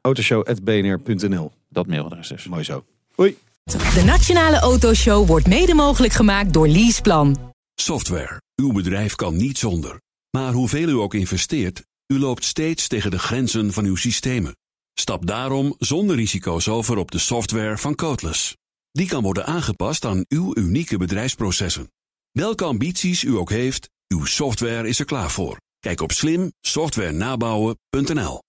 autoshow@bnr.nl. Dat mailadres is. Mooi zo. Hoi. De Nationale Autoshow wordt mede mogelijk gemaakt door Leaseplan. Software. Uw bedrijf kan niet zonder. Maar hoeveel u ook investeert, u loopt steeds tegen de grenzen van uw systemen. Stap daarom zonder risico's over op de software van Codeless. Die kan worden aangepast aan uw unieke bedrijfsprocessen. Welke ambities u ook heeft, uw software is er klaar voor. Kijk op slimsoftwarenabouwen.nl.